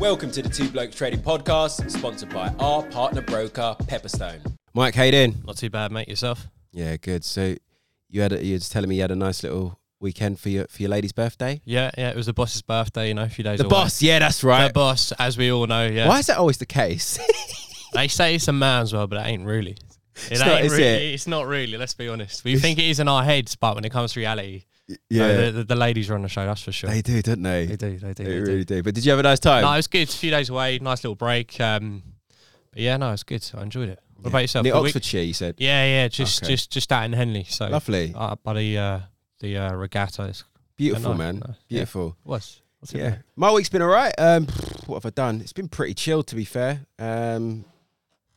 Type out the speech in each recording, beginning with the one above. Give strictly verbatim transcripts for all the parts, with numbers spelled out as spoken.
Welcome to the Two Blokes Trading Podcast, sponsored by our partner broker, Pepperstone. Mike, how you doing? Not too bad, mate. Yourself? Yeah, good. So you had a, you were just telling me you had a nice little weekend for your for your lady's birthday? Yeah, yeah. It was the boss's birthday, you know, a few days The away. boss, yeah, that's right. The boss, as we all know, yeah. Why is that always the case? They say it's a man's world, but it ain't really. It it's ain't not, really. It? It's not really, let's be honest. We think it is in our heads, but when it comes to reality... Yeah, no, the, the, the ladies are on the show, that's for sure. They do, don't they? They do, they do. They, they really do. do. But did you have a nice time? No, it was good. A few days away, nice little break. Um, but yeah, no, it was good. I enjoyed it. What yeah. about yourself? The Oxfordshire, you said? Yeah, yeah, just okay. just just out in Henley. So lovely. Uh, by the uh, the uh, regatta, it's beautiful, nice, man. Nice. Beautiful. Yeah. What's what's it? Yeah, like? My week's been alright. Um, what have I done? It's been pretty chill, to be fair. Um,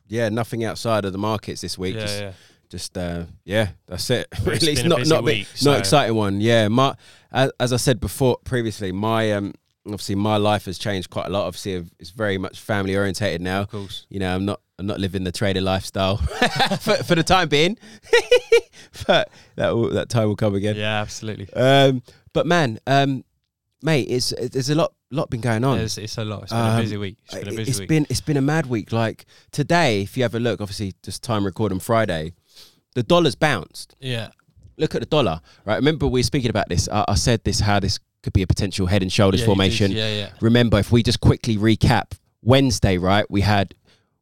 yeah, nothing outside of the markets this week. Yeah, just, yeah. Just, uh, yeah, that's it. At least not not week, bit, so. Not exciting one. Yeah, my as, as I said before previously, my um, obviously my life has changed quite a lot. Obviously, it's very much family orientated now. Of course, you know, I'm not I'm not living the trader lifestyle for, for the time being, but that will, that time will come again. Yeah, absolutely. Um, but man, um, mate, it's there's a lot lot been going on. It's, it's a lot. It's been um, a busy week. It's been a busy it's week. Been, it's been a mad week. Like today, if you have a look, obviously, just time record on Friday. The dollar's bounced. Yeah. Look at the dollar, right? Remember we were speaking about this. I, I said this, how this could be a potential head and shoulders yeah, formation. Yeah, yeah. Remember, if we just quickly recap Wednesday, right? We had,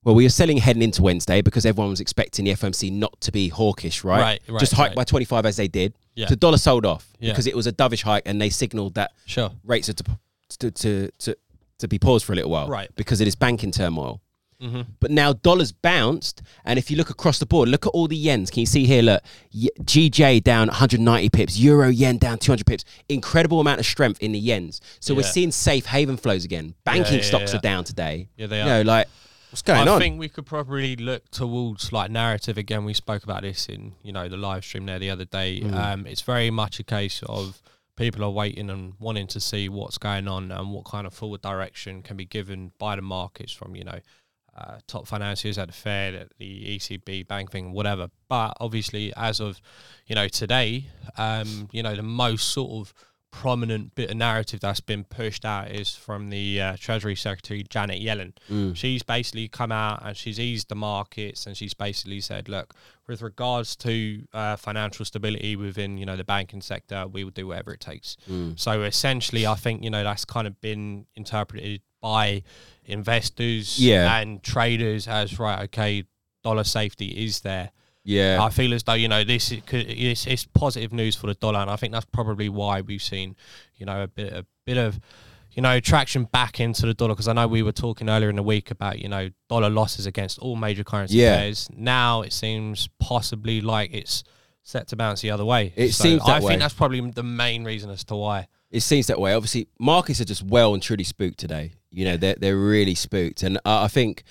well, we were selling heading into Wednesday because everyone was expecting the F O M C not to be hawkish, right? Right, right. Just hiked right. by twenty-five as they did. Yeah. The dollar sold off yeah. because it was a dovish hike and they signaled that sure. rates are to, to, to, to, to be paused for a little while right. because it is banking turmoil. Mm-hmm. But now dollars bounced, and if you look across the board, look at all the yens. Can you see here? Look, G J down one hundred ninety pips, Euro yen down two hundred pips. Incredible amount of strength in the yens. So yeah. we're seeing safe haven flows again. Banking yeah, yeah, stocks yeah. are down today. Yeah, they are. You know, like what's going I on? I think we could probably look towards like narrative again. We spoke about this in you know the live stream there the other day. Mm. Um, it's very much a case of people are waiting and wanting to see what's going on and what kind of forward direction can be given by the markets from you know. Uh, top financiers at the Fed, at the E C B, bank thing, whatever. But obviously, as of, you know, today, um, you know, the most sort of prominent bit of narrative that's been pushed out is from the uh, Treasury Secretary, Janet Yellen. Mm. She's basically come out and she's eased the markets and she's basically said, look, with regards to uh, financial stability within, you know, the banking sector, we will do whatever it takes. Mm. So essentially, I think, you know, that's kind of been interpreted by investors yeah. and traders as right okay dollar safety is there yeah I feel as though you know this is it's, it's positive news for the dollar, and I think that's probably why we've seen you know a bit a bit of you know traction back into the dollar, because I know we were talking earlier in the week about you know dollar losses against all major currency yeah. pairs. Now it seems possibly like it's set to bounce the other way. It so seems that I way. think that's probably the main reason as to why it seems that way. Obviously, markets are just well and truly spooked today. You know, they're, they're really spooked. And uh, I think,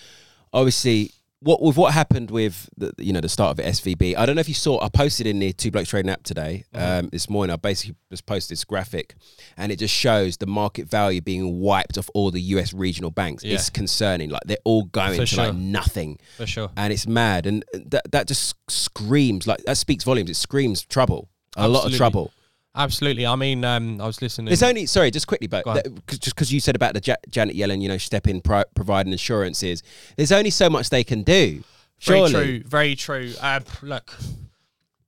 obviously, what with what happened with, the, you know, the start of S V B, I don't know if you saw, I posted in the Two Blokes Trading app today, mm-hmm. um, this morning, I basically just posted this graphic, and it just shows the market value being wiped off all the U S regional banks. Yeah. It's concerning. Like, they're all going for to, sure. like, nothing. For sure. And it's mad. And that that just screams, like, that speaks volumes. It screams trouble. A Absolutely. lot of trouble. Absolutely. I mean, um, I was listening. It's only, sorry, just quickly, but that, cause, just because you said about the ja- Janet Yellen, you know, step in, pro- providing insurances, there's only so much they can do. Surely. Very true. Very true. Uh, look,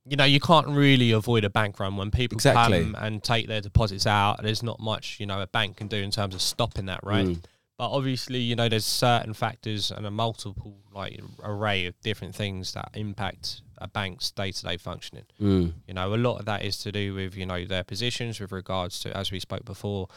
you know, you can't really avoid a bank run when people exactly. come and take their deposits out. There's not much, you know, a bank can do in terms of stopping that, right? Mm. But obviously, you know, there's certain factors and a multiple like array of different things that impact a bank's day-to-day functioning. Mm. You know, a lot of that is to do with, you know, their positions with regards to, as we spoke before,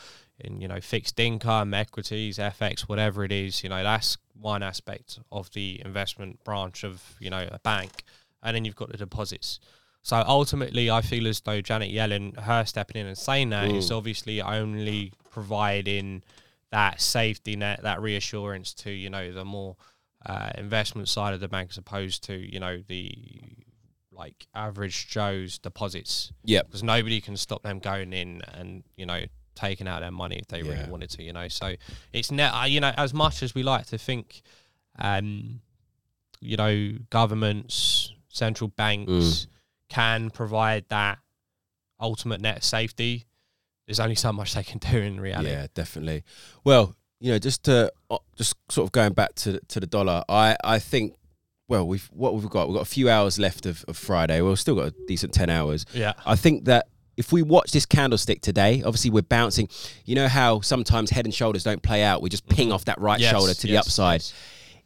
in, you know, fixed income, equities, F X, whatever it is, you know, that's one aspect of the investment branch of, you know, a bank. And then you've got the deposits. So ultimately, I feel as though Janet Yellen, her stepping in and saying that mm. is obviously only providing that safety net, that reassurance to, you know, the more uh, investment side of the bank as opposed to, you know, the like average Joe's deposits. Yeah. Because nobody can stop them going in and, you know, taking out their money if they yeah. really wanted to, you know. So it's, ne- uh, you know, as much as we like to think, um, you know, governments, central banks mm. can provide that ultimate net safety, there's only so much they can do in reality. Yeah, definitely. Well, you know, just to uh, just sort of going back to to the dollar, I I think, well, we've what we've got, we've got a few hours left of, of Friday. We've still got a decent ten hours. Yeah, I think that if we watch this candlestick today, obviously we're bouncing. You know how sometimes head and shoulders don't play out. We just ping off that right yes, shoulder to yes, the upside. Yes.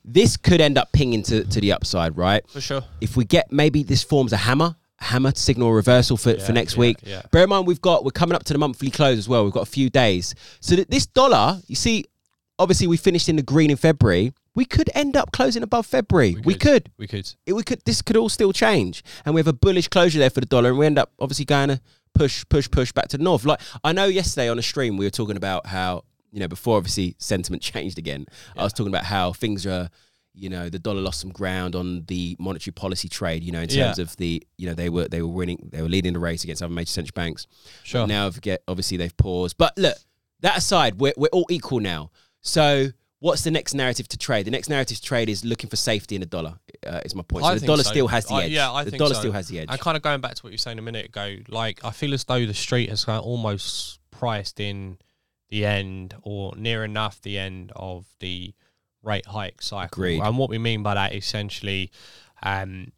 This could end up pinging to, to the upside, right? For sure. If we get, maybe this forms a hammer, hammer signal reversal for, yeah, for next yeah, week. Yeah. Bear in mind, we've got, we're coming up to the monthly close as well. We've got a few days. So that this dollar, you see, obviously we finished in the green in February. We could end up closing above February. We could. We could. We could. It, we could. This could all still change. And we have a bullish closure there for the dollar. And we end up obviously going to push, push, push back to the north. Like, I know yesterday on a stream, we were talking about how, you know, before obviously sentiment changed again, yeah. I was talking about how things are, you know, the dollar lost some ground on the monetary policy trade, you know, in terms yeah. of the, you know, they were they were winning, they were leading the race against other major central banks. Sure. But now, get, obviously, they've paused. But look, that aside, we're, we're all equal now. So what's the next narrative to trade? The next narrative to trade is looking for safety in the dollar, uh, is my point. So I the dollar so. still has the I, edge. Yeah, I the think dollar so. still has the edge. And kind of going back to what you were saying a minute ago, like, I feel as though the street has kind of almost priced in the end, or near enough the end, of the rate hike cycle. Agreed. And what we mean by that, essentially, um,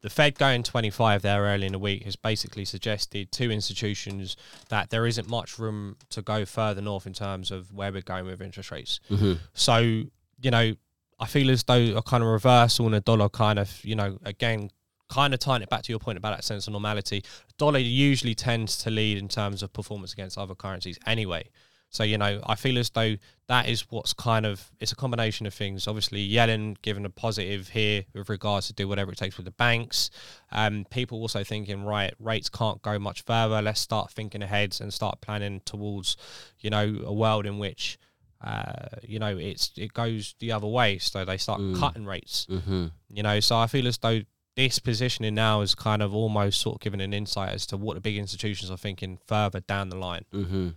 the Fed going twenty-five there early in the week has basically suggested to institutions that there isn't much room to go further north in terms of where we're going with interest rates. Mm-hmm. So, you know, I feel as though a kind of reversal in the dollar kind of, you know, again, kind of tying it back to your point about that sense of normality, the dollar usually tends to lead in terms of performance against other currencies anyway. So, you know, I feel as though that is what's kind of, it's a combination of things. Obviously, Yellen giving a positive here with regards to do whatever it takes with the banks. Um, people also thinking, right, rates can't go much further. Let's start thinking ahead and start planning towards, you know, a world in which, uh, you know, it's it goes the other way. So they start mm. cutting rates, mm-hmm. you know. So I feel as though this positioning now is kind of almost sort of giving an insight as to what the big institutions are thinking further down the line. Mm-hmm.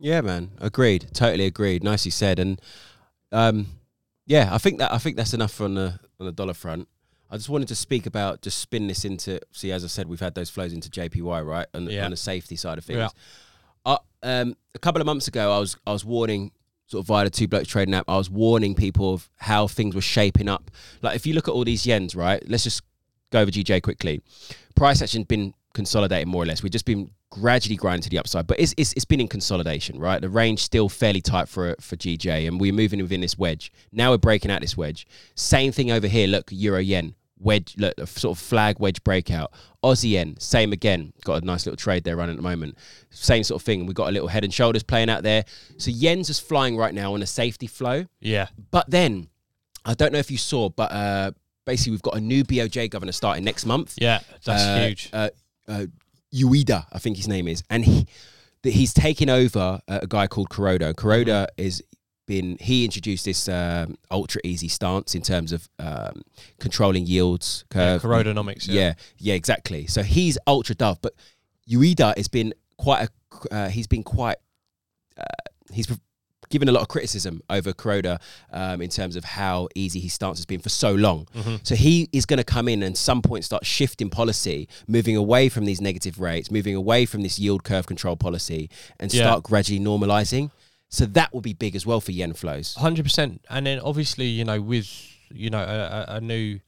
Yeah, man. Agreed. Totally agreed. Nicely said. And um, yeah, I think that I think that's enough on the on the dollar front. I just wanted to speak about, just spin this into, see, as I said, we've had those flows into J P Y, right? On, yeah. on the safety side of things. Yeah. I, um, a couple of months ago, I was I was warning, sort of via the Two Blokes Trading app, I was warning people of how things were shaping up. Like, if you look at all these yens, right? Let's just go over G J quickly. Price action's been consolidating more or less. We've just been gradually grinding to the upside, but it's, it's it's been in consolidation, right? The range still fairly tight for for G J, and we're moving within this wedge. Now we're breaking out this wedge. Same thing over here. Look, euro yen wedge, look, a sort of flag wedge breakout. Aussie yen, same again. Got a nice little trade there running at the moment. Same sort of thing. We got a little head and shoulders playing out there. So yen's just flying right now on a safety flow. Yeah. But then, I don't know if you saw, but uh, basically we've got a new B O J governor starting next month. Yeah, that's uh, huge. Uh, uh, Yuida, I think his name is, and he, he's taking over a guy called Kuroda. Kuroda is been he introduced this um, ultra easy stance in terms of um, controlling yields curve. Yeah, Kurodanomics, yeah. yeah, yeah, exactly. So he's ultra dove, but Yuida has been quite a uh, he's been quite uh, he's given a lot of criticism over Kuroda um, in terms of how easy his stance has been for so long. Mm-hmm. So he is going to come in and some point start shifting policy, moving away from these negative rates, moving away from this yield curve control policy, and yeah. start gradually normalizing. So that will be big as well for yen flows. one hundred percent. And then obviously, you know, with, you know, a, a new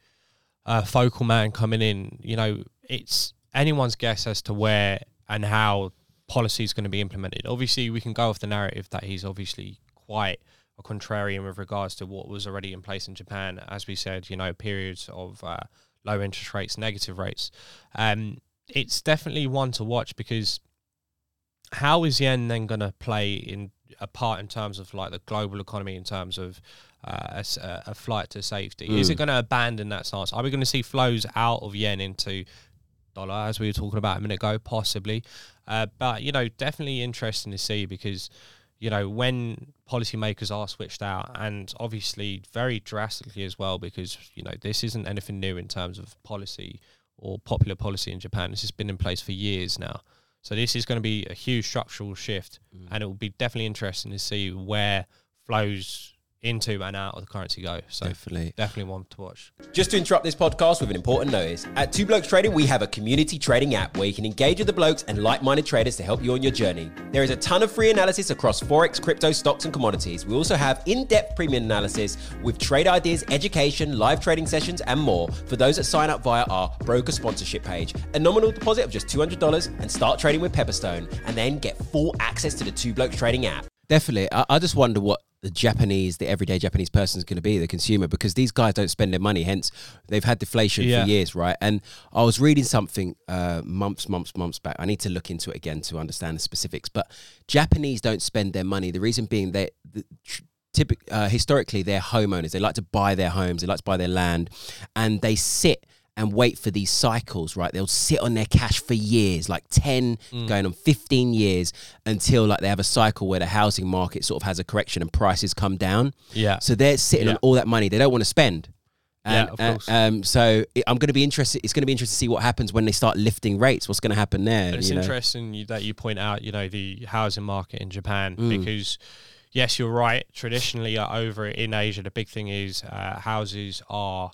uh, focal man coming in, you know, it's anyone's guess as to where and how policy is going to be implemented. Obviously, we can go off the narrative that he's obviously quite a contrarian with regards to what was already in place in Japan, as we said, you know, periods of uh, low interest rates, negative rates. Um, it's definitely one to watch, because how is yen then going to play in a part in terms of like the global economy, in terms of uh, a, a flight to safety? Mm. Is it going to abandon that stance? Are we going to see flows out of yen into dollar, as we were talking about a minute ago? Possibly. Uh, but, you know, definitely interesting to see, because, you know, when policymakers are switched out, and obviously very drastically as well, because, you know, this isn't anything new in terms of policy or popular policy in Japan. This has been in place for years now. So this is going to be a huge structural shift, mm. and it will be definitely interesting to see where flows into and out of the currency go. So definitely, definitely one to watch. Just to interrupt this podcast with an important notice. At Two Blokes Trading, we have a community trading app where you can engage with the blokes and like-minded traders to help you on your journey. There is a ton of free analysis across Forex, crypto, stocks, and commodities. We also have in-depth premium analysis with trade ideas, education, live trading sessions, and more for those that sign up via our broker sponsorship page. A nominal deposit of just two hundred dollars and start trading with Pepperstone, and then get full access to the Two Blokes Trading app. Definitely. I, I just wonder what the Japanese, the everyday Japanese person is going to be, the consumer, because these guys don't spend their money. Hence, they've had deflation yeah. for years, right? And I was reading something uh, months, months, months back. I need to look into it again to understand the specifics. But Japanese don't spend their money. The reason being that the, typically, uh, historically, they're homeowners. They like to buy their homes. They like to buy their land. And they sit and wait for these cycles, right? They'll sit on their cash for years, like ten mm. going on fifteen years, until like they have a cycle where the housing market sort of has a correction and prices come down. Yeah. So they're sitting yeah. on all that money they don't want to spend. And, yeah, of course. Uh, um, so it, I'm going to be interested. It's going to be interesting to see what happens when they start lifting rates. What's going to happen there? And it's you know? interesting that you point out, you know, the housing market in Japan, mm. because yes, you're right. Traditionally, uh, over in Asia, the big thing is uh, houses are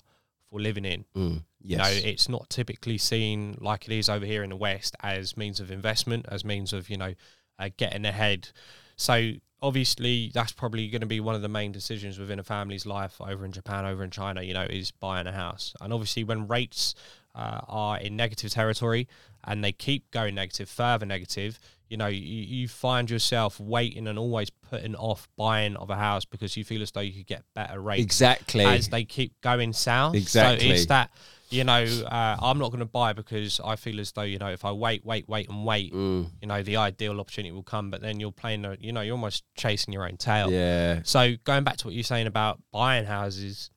for living in. Mm. Yes. You know, it's not typically seen like it is over here in the West as means of investment, as means of, you know, uh, getting ahead. So obviously that's probably going to be one of the main decisions within a family's life over in Japan, over in China, you know, is buying a house. And obviously when rates uh, are in negative territory and they keep going negative, further negative, you know, you, you find yourself waiting and always putting off buying of a house because you feel as though you could get better rates. Exactly. As they keep going south. Exactly. So it's that... You know, uh, I'm not going to buy because I feel as though, you know, if I wait, wait, wait and wait, mm. you know, the ideal opportunity will come. But then you're playing, a, you know, you're almost chasing your own tail. Yeah. So going back to what you're saying about buying houses,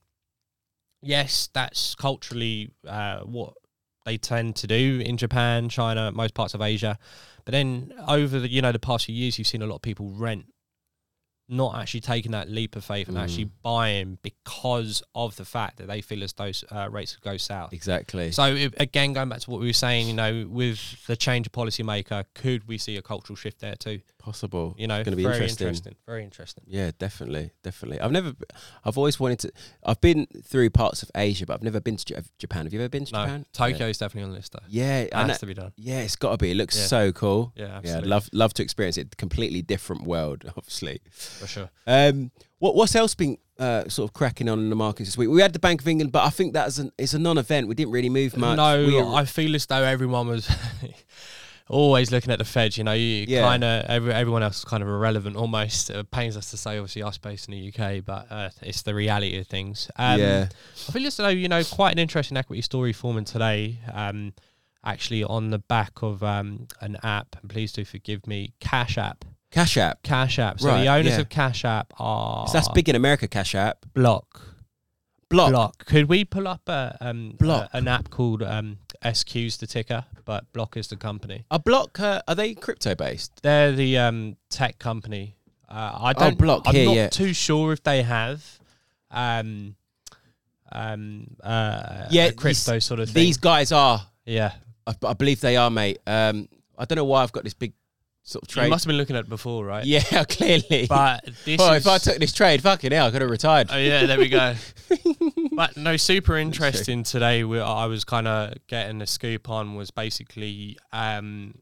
yes, that's culturally uh, what they tend to do in Japan, China, most parts of Asia. But then over the, you know, the past few years, you've seen a lot of people rent, not actually taking that leap of faith and mm. actually buying because of the fact that they feel as those uh, rates go south. Exactly. So it, again, going back to what we were saying, you know, with the change of policymaker, could we see a cultural shift there too? Possible. You know, it's going to be very interesting. interesting. Very interesting. Yeah, definitely, definitely. I've never, I've always wanted to, I've been through parts of Asia, but I've never been to Japan. Have you ever been to no, Japan? Tokyo is yeah. definitely on the list though. Yeah. That has to be done. Yeah, it's got to be. It looks yeah. so cool. Yeah, absolutely. Yeah, love, love to experience it. Completely different world, obviously. For sure. Um, what what's else been uh, sort of cracking on in the markets this week? We had the Bank of England, but I think that's an it's a non-event. We didn't really move much. No, we I feel as though everyone was always looking at the Fed. You know, you yeah. kind of every, everyone else is kind of irrelevant almost. It pains us to say, obviously, us based in the U K, but uh, it's the reality of things. Um, yeah, I feel as though you know quite an interesting equity story forming today. Um, actually, on the back of um an app, and please do forgive me, Cash App. Cash App. Cash App. So right, the owners yeah. of Cash App are... So that's big in America, Cash App. Block. Block. Block. Could we pull up a, um, Block. a, an app called um, S Q's the ticker, but Block is the company. Are Block, uh, are they crypto-based? They're the um, tech company. Uh, I don't, oh, Block I'm here, not yeah. too sure if they have... Um, um, uh, yeah, a crypto these, sort of thing. These guys are. Yeah. I, I believe they are, mate. Um, I don't know why I've got this big... Sort of trade. You must have been looking at it before, right? Yeah, clearly. But this well, is... if I took this trade, fucking hell, I could have retired. Oh yeah, there we go. But no, super interesting today. We, I was kind of getting a scoop on was basically um,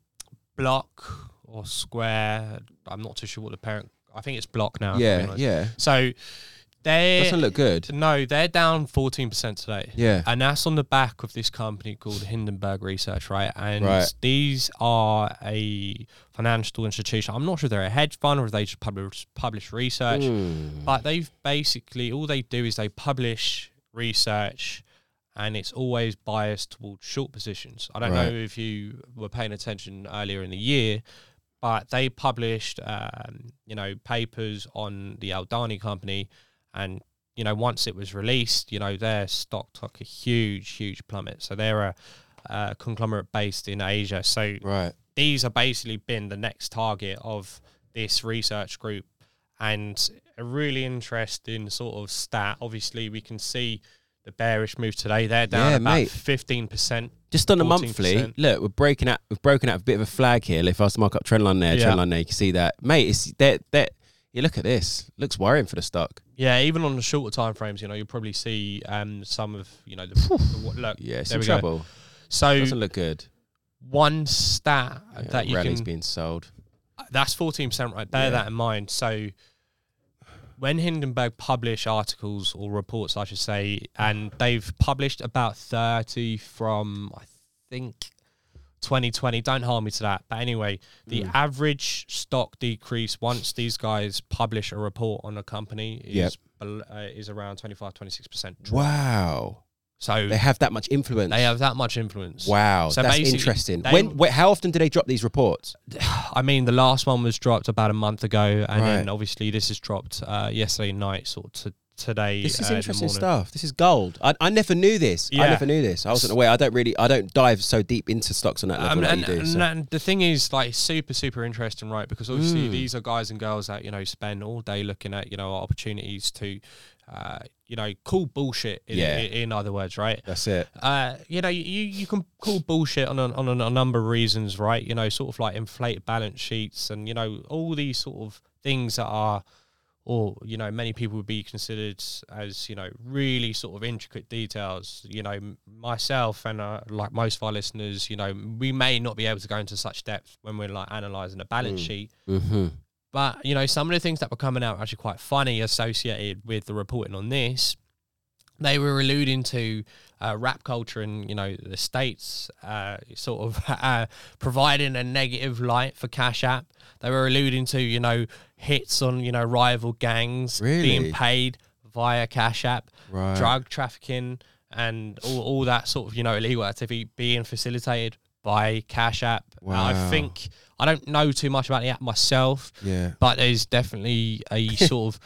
Block or Square. I'm not too sure what the parent. I think it's Block now. Yeah, yeah. So they doesn't look good. No, they're down fourteen percent today. Yeah, and that's on the back of this company called Hindenburg Research, right? And right. these are a financial institution. I'm not sure they're a hedge fund or if they just publish publish research, mm. but they've basically all they do is they publish research, and it's always biased towards short positions. I don't right. know if you were paying attention earlier in the year. But they published, um, you know, papers on the Adani company. And, you know, once it was released, you know, their stock took a huge, huge plummet. So they're a, a conglomerate based in Asia. So right. these are basically been the next target of this research group. And a really interesting sort of stat. Obviously, we can see the bearish move today. They're down yeah, about mate. fifteen percent. Just on the monthly, look, we're breaking out, we've broken out a bit of a flag here. If I was to mark up trend line there, yeah. trend line there, you can see that. Mate, it's that that. you look at this, looks worrying for the stock. Yeah, even on the shorter time frames, you know, you'll probably see um, some of, you know, the, the look. Yeah, it's in trouble. Go. So it doesn't look good. One stat yeah, that you rally's can... being sold. That's fourteen percent right there, yeah. That in mind. So when Hindenburg publish articles or reports, I should say, and they've published about thirty from, I think... twenty twenty, don't hold me to that. But anyway, the mm. average stock decrease once these guys publish a report on a company is yep. bel- uh, is around twenty-five, twenty-six percent. Wow. So they have that much influence. They have that much influence. Wow. So that's interesting. They, when, when, how often do they drop these reports? I mean, the last one was dropped about a month ago. And right. then obviously this is dropped uh, yesterday night, sort of to today. This is uh, interesting stuff. This is gold. I, I never knew this. Yeah. I never knew this. I wasn't aware. I don't really, I don't dive so deep into stocks on that level um, like and, you do. And, so. and the thing is, like, super, super interesting, right? Because obviously mm. these are guys and girls that, you know, spend all day looking at, you know, opportunities to, uh, you know, call bullshit in, yeah. in, in other words, right? That's it. Uh, you know, you, you can call bullshit on a, on a number of reasons, right? You know, sort of like inflate balance sheets and, you know, all these sort of things that are, or, you know, many people would be considered as, you know, really sort of intricate details. You know, myself and uh, like most of our listeners, you know, we may not be able to go into such depth when we're like analysing a balance mm. sheet. Mm-hmm. But, you know, some of the things that were coming out are actually quite funny associated with the reporting on this. They were alluding to uh, rap culture in, you know, the States, uh, sort of uh, providing a negative light for Cash App. They were alluding to, you know, hits on, you know, rival gangs really? being paid via Cash App, right. drug trafficking and all, all that sort of, you know, illegal activity being facilitated by Cash App. Wow. I think, I don't know too much about the app myself, yeah. but there's definitely a sort of,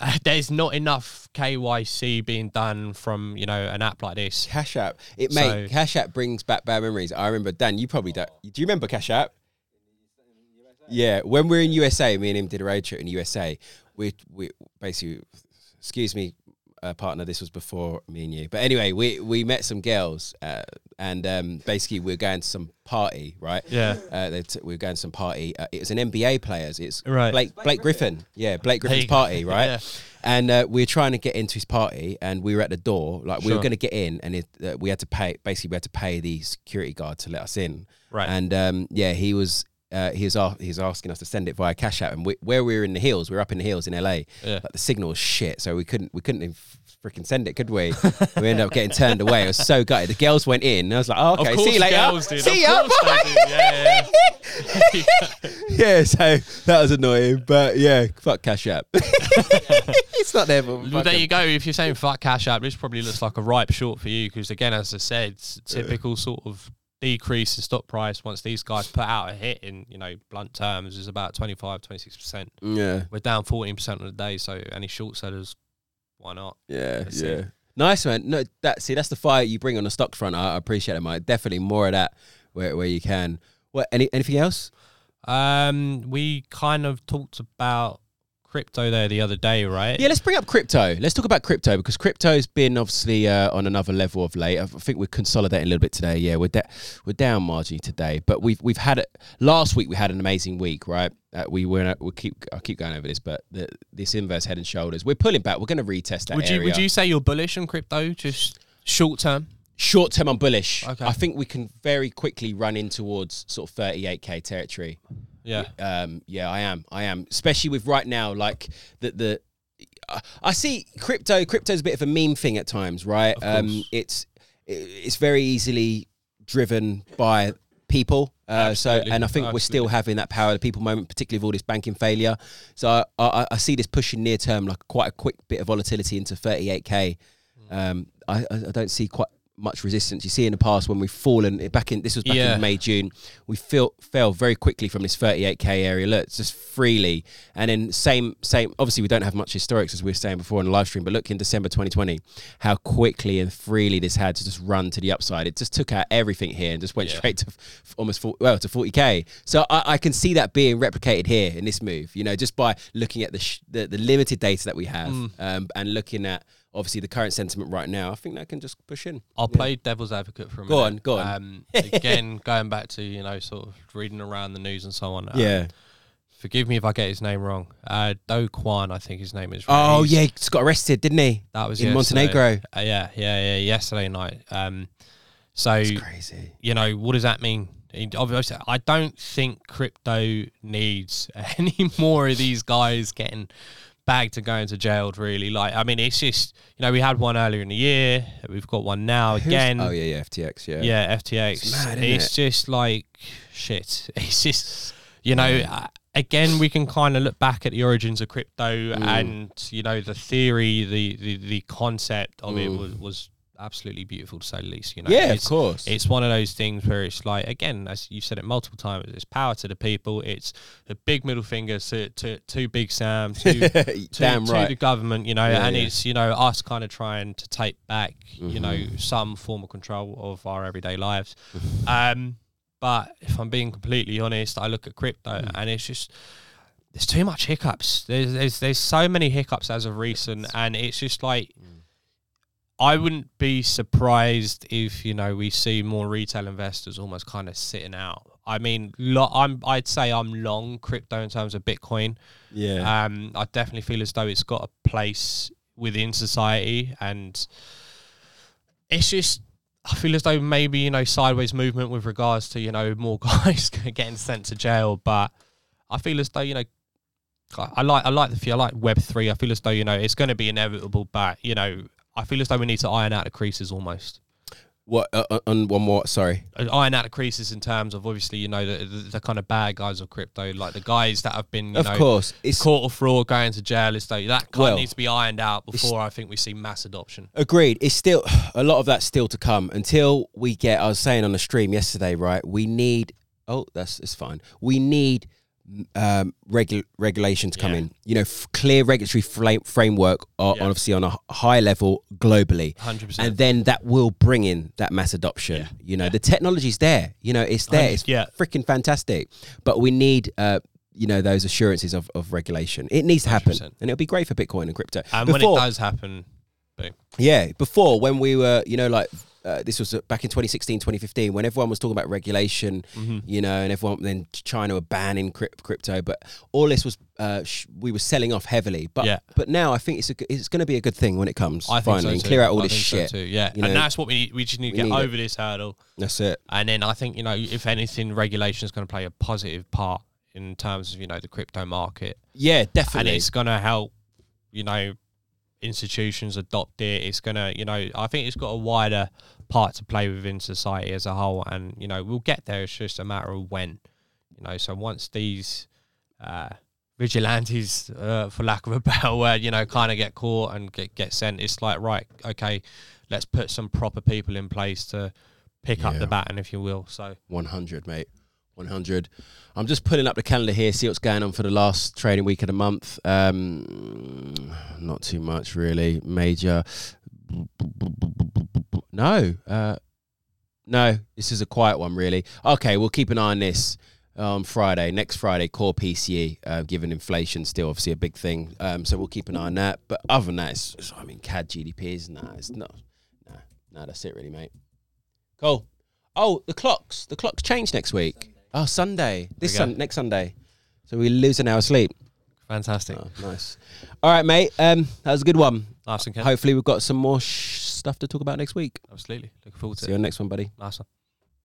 Uh, there's not enough K Y C being done from, you know, an app like this. Cash App. It so, mate, Cash App brings back bad memories. I remember, Dan, you probably don't. Do you remember Cash App? Yeah. When we were in U S A, me and him did a road trip in U S A. We, we basically, excuse me, uh, partner, this was before me and you. But anyway, we, we met some girls uh, and um, basically we were going to some party, right? Yeah. Uh, they t- we were going to some party. Uh, it was an N B A players. It's right. Blake, Blake Griffin. Griffin. Yeah, Blake Griffin's hey. party, right? Yeah. And uh, we were trying to get into his party and we were at the door. Like we sure. were going to get in and it, uh, we had to pay, basically we had to pay the security guard to let us in. Right. And um, yeah, he was... Uh, he was uh, he was asking us to send it via Cash App, and we, where we were in the hills, we were up in the hills in L A. Yeah. Like the signal was shit, so we couldn't we couldn't freaking send it, could we? We ended up getting turned away. I was so gutted. The girls went in, and I was like, oh, "Okay, see you later." Did. See of you. Bye. Yeah, yeah. yeah, so that was annoying, but yeah, fuck Cash App. It's not there, but well, there you go. If you're saying fuck Cash App, this probably looks like a ripe short for you because, again, as I said, it's typical sort of decrease in stock price once these guys put out a hit in, you know, blunt terms is about twenty-five, twenty-six percent. Yeah. We're down fourteen percent on the day, so any short sellers, why not? Yeah, Let's yeah. See. Nice, man. No, that see, that's the fire you bring on the stock front. I, I appreciate it, mate. Definitely more of that where where you can. What, any anything else? Um, we kind of talked about crypto there the other day, right? Yeah, let's bring up crypto. Let's talk about crypto because crypto's been obviously uh, on another level of late. I think we're consolidating a little bit today. Yeah, we're de- we're down marginally today, but we've we've had it last week. We had an amazing week, right? Uh, we were we keep I keep going over this, but the, this inverse head and shoulders, we're pulling back. We're going to retest that. Would you area. Would you say you're bullish on crypto, just short term? Short term, I'm bullish. Okay. I think we can very quickly run in towards sort of thirty-eight K territory. Yeah, um, yeah, I am, I am. Especially with right now, like the the, uh, I see crypto. Crypto's a bit of a meme thing at times, right? Um, it's it's very easily driven by people. Uh, so, and I think Absolutely. we're still having that power of the people moment, particularly with all this banking failure. So, I, I, I see this pushing near term, like quite a quick bit of volatility into thirty-eight K. Um, I, I don't see quite much resistance. You see in the past when we've fallen back in, this was back yeah. in May, June, we fell fell very quickly from this thirty-eight K area. Look, just freely. And then same, same, obviously we don't have much historics as we were saying before on the live stream, but look in December twenty twenty, how quickly and freely this had to just run to the upside. It just took out everything here and just went yeah. straight to f- almost, four, well, to forty K. So I, I can see that being replicated here in this move, you know, just by looking at the sh- the, the limited data that we have mm. um, and looking at, obviously, the current sentiment right now, I think that can just push in. I'll yeah. play devil's advocate for a minute. Go on, go on. Um, again, going back to, you know, sort of reading around the news and so on. Um, yeah. forgive me if I get his name wrong. Uh, Do Kwan, I think his name is. Right. Oh, He's, yeah, he just got arrested, didn't he? That was in yesterday. Montenegro. Uh, yeah, yeah, yeah, yesterday night. Um, so that's crazy. You know, what does that mean? Obviously, I don't think crypto needs any more of these guys getting bagged and going to jail, really. Like, I mean, it's just, you know, we had one earlier in the year. We've got one now again. Who's, oh, yeah, yeah, F T X, yeah. Yeah, F T X. It's mad, isn't it? Just like, shit. It's just, you know, yeah. Again, we can kind of look back at the origins of crypto mm. and, you know, the theory, the, the, the concept of mm. it was... was absolutely beautiful, to say the least. You know, yeah, of course. It's one of those things where it's like, again, as you've said it multiple times, it's power to the people. It's a big middle finger to to, to Big Sam, to, to, Damn to, right. to the government. You know, yeah, and yeah. it's, you know, us kind of trying to take back, mm-hmm. you know, some form of control of our everyday lives. um, but if I'm being completely honest, I look at crypto mm. and it's just. There's too much hiccups. There's there's there's so many hiccups as of recent, and it's just like. Mm. I wouldn't be surprised if, you know, we see more retail investors almost kind of sitting out. I mean, lo- I'm, I'd say I'm long crypto in terms of Bitcoin. Yeah. Um, I definitely feel as though it's got a place within society, and it's just, I feel as though maybe, you know, sideways movement with regards to, you know, more guys getting sent to jail. But I feel as though, you know, I like, I like the few, I like Web three. I feel as though, you know, it's going to be inevitable, but, you know, I feel as though we need to iron out the creases almost. What? Uh, and one more, sorry. Iron out the creases in terms of, obviously, you know, the, the, the kind of bad guys of crypto, like the guys that have been, you of know, course. It's caught of fraud, going to jail. It's though that kind well, needs to be ironed out before I think we see mass adoption. Agreed. It's still, a lot of that's still to come until we get, I was saying on the stream yesterday, right? We need, oh, that's, it's fine. We need um, regu- regulations come yeah. in, you know, f- clear regulatory fl- framework uh, yeah. obviously on a high level globally. one hundred percent. And then that will bring in that mass adoption. Yeah. You know, yeah. the technology's there, you know, it's there. It's yeah. freaking fantastic. But we need, uh, you know, those assurances of, of regulation. It needs to happen. one hundred percent. And it'll be great for Bitcoin and crypto. And before, when it does happen. Boom. Yeah. Before, when we were, you know, like, Uh, this was back in twenty sixteen, twenty fifteen, when everyone was talking about regulation, mm-hmm. you know, and everyone, then China were banning crypto, but all this was, uh, sh- we were selling off heavily. But yeah. but now I think it's a, it's going to be a good thing when it comes, I finally, think so and clear out all I this shit. So too, yeah. You know, and that's what we need. We just need to get over it. This hurdle. That's it. And then I think, you know, if anything, regulation is going to play a positive part in terms of, you know, the crypto market. Yeah, definitely. And it's going to help, you know, institutions adopt it. It's gonna, you know, I think it's got a wider part to play within society as a whole, and, you know, we'll get there. It's just a matter of when, you know. So once these uh vigilantes, uh, for lack of a better word, you know, kind of get caught and get, get sent, it's like, right, okay, let's put some proper people in place to pick yeah. up the baton, if you will. So one hundred, mate. One hundred. I'm just pulling up the calendar here, see what's going on for the last trading week of the month. Um, not too much, really. Major. No. Uh, no, this is a quiet one, really. Okay, we'll keep an eye on this on um, Friday. Next Friday, core P C E, uh, given inflation still obviously a big thing. Um, so we'll keep an eye on that. But other than that, it's, it's, I mean, C A D G D P is nah, it's not. Nah, nah, that's it, really, mate. Cool. Oh, the clocks. The clocks change next week. Oh, Sunday. This sun, next Sunday. So we lose an hour's sleep. Fantastic. Oh, nice. All right, mate. Um, that was a good one. Nice and Hopefully we've got some more sh- stuff to talk about next week. Absolutely. Looking forward to See it. See you on the next one, buddy. Nice one.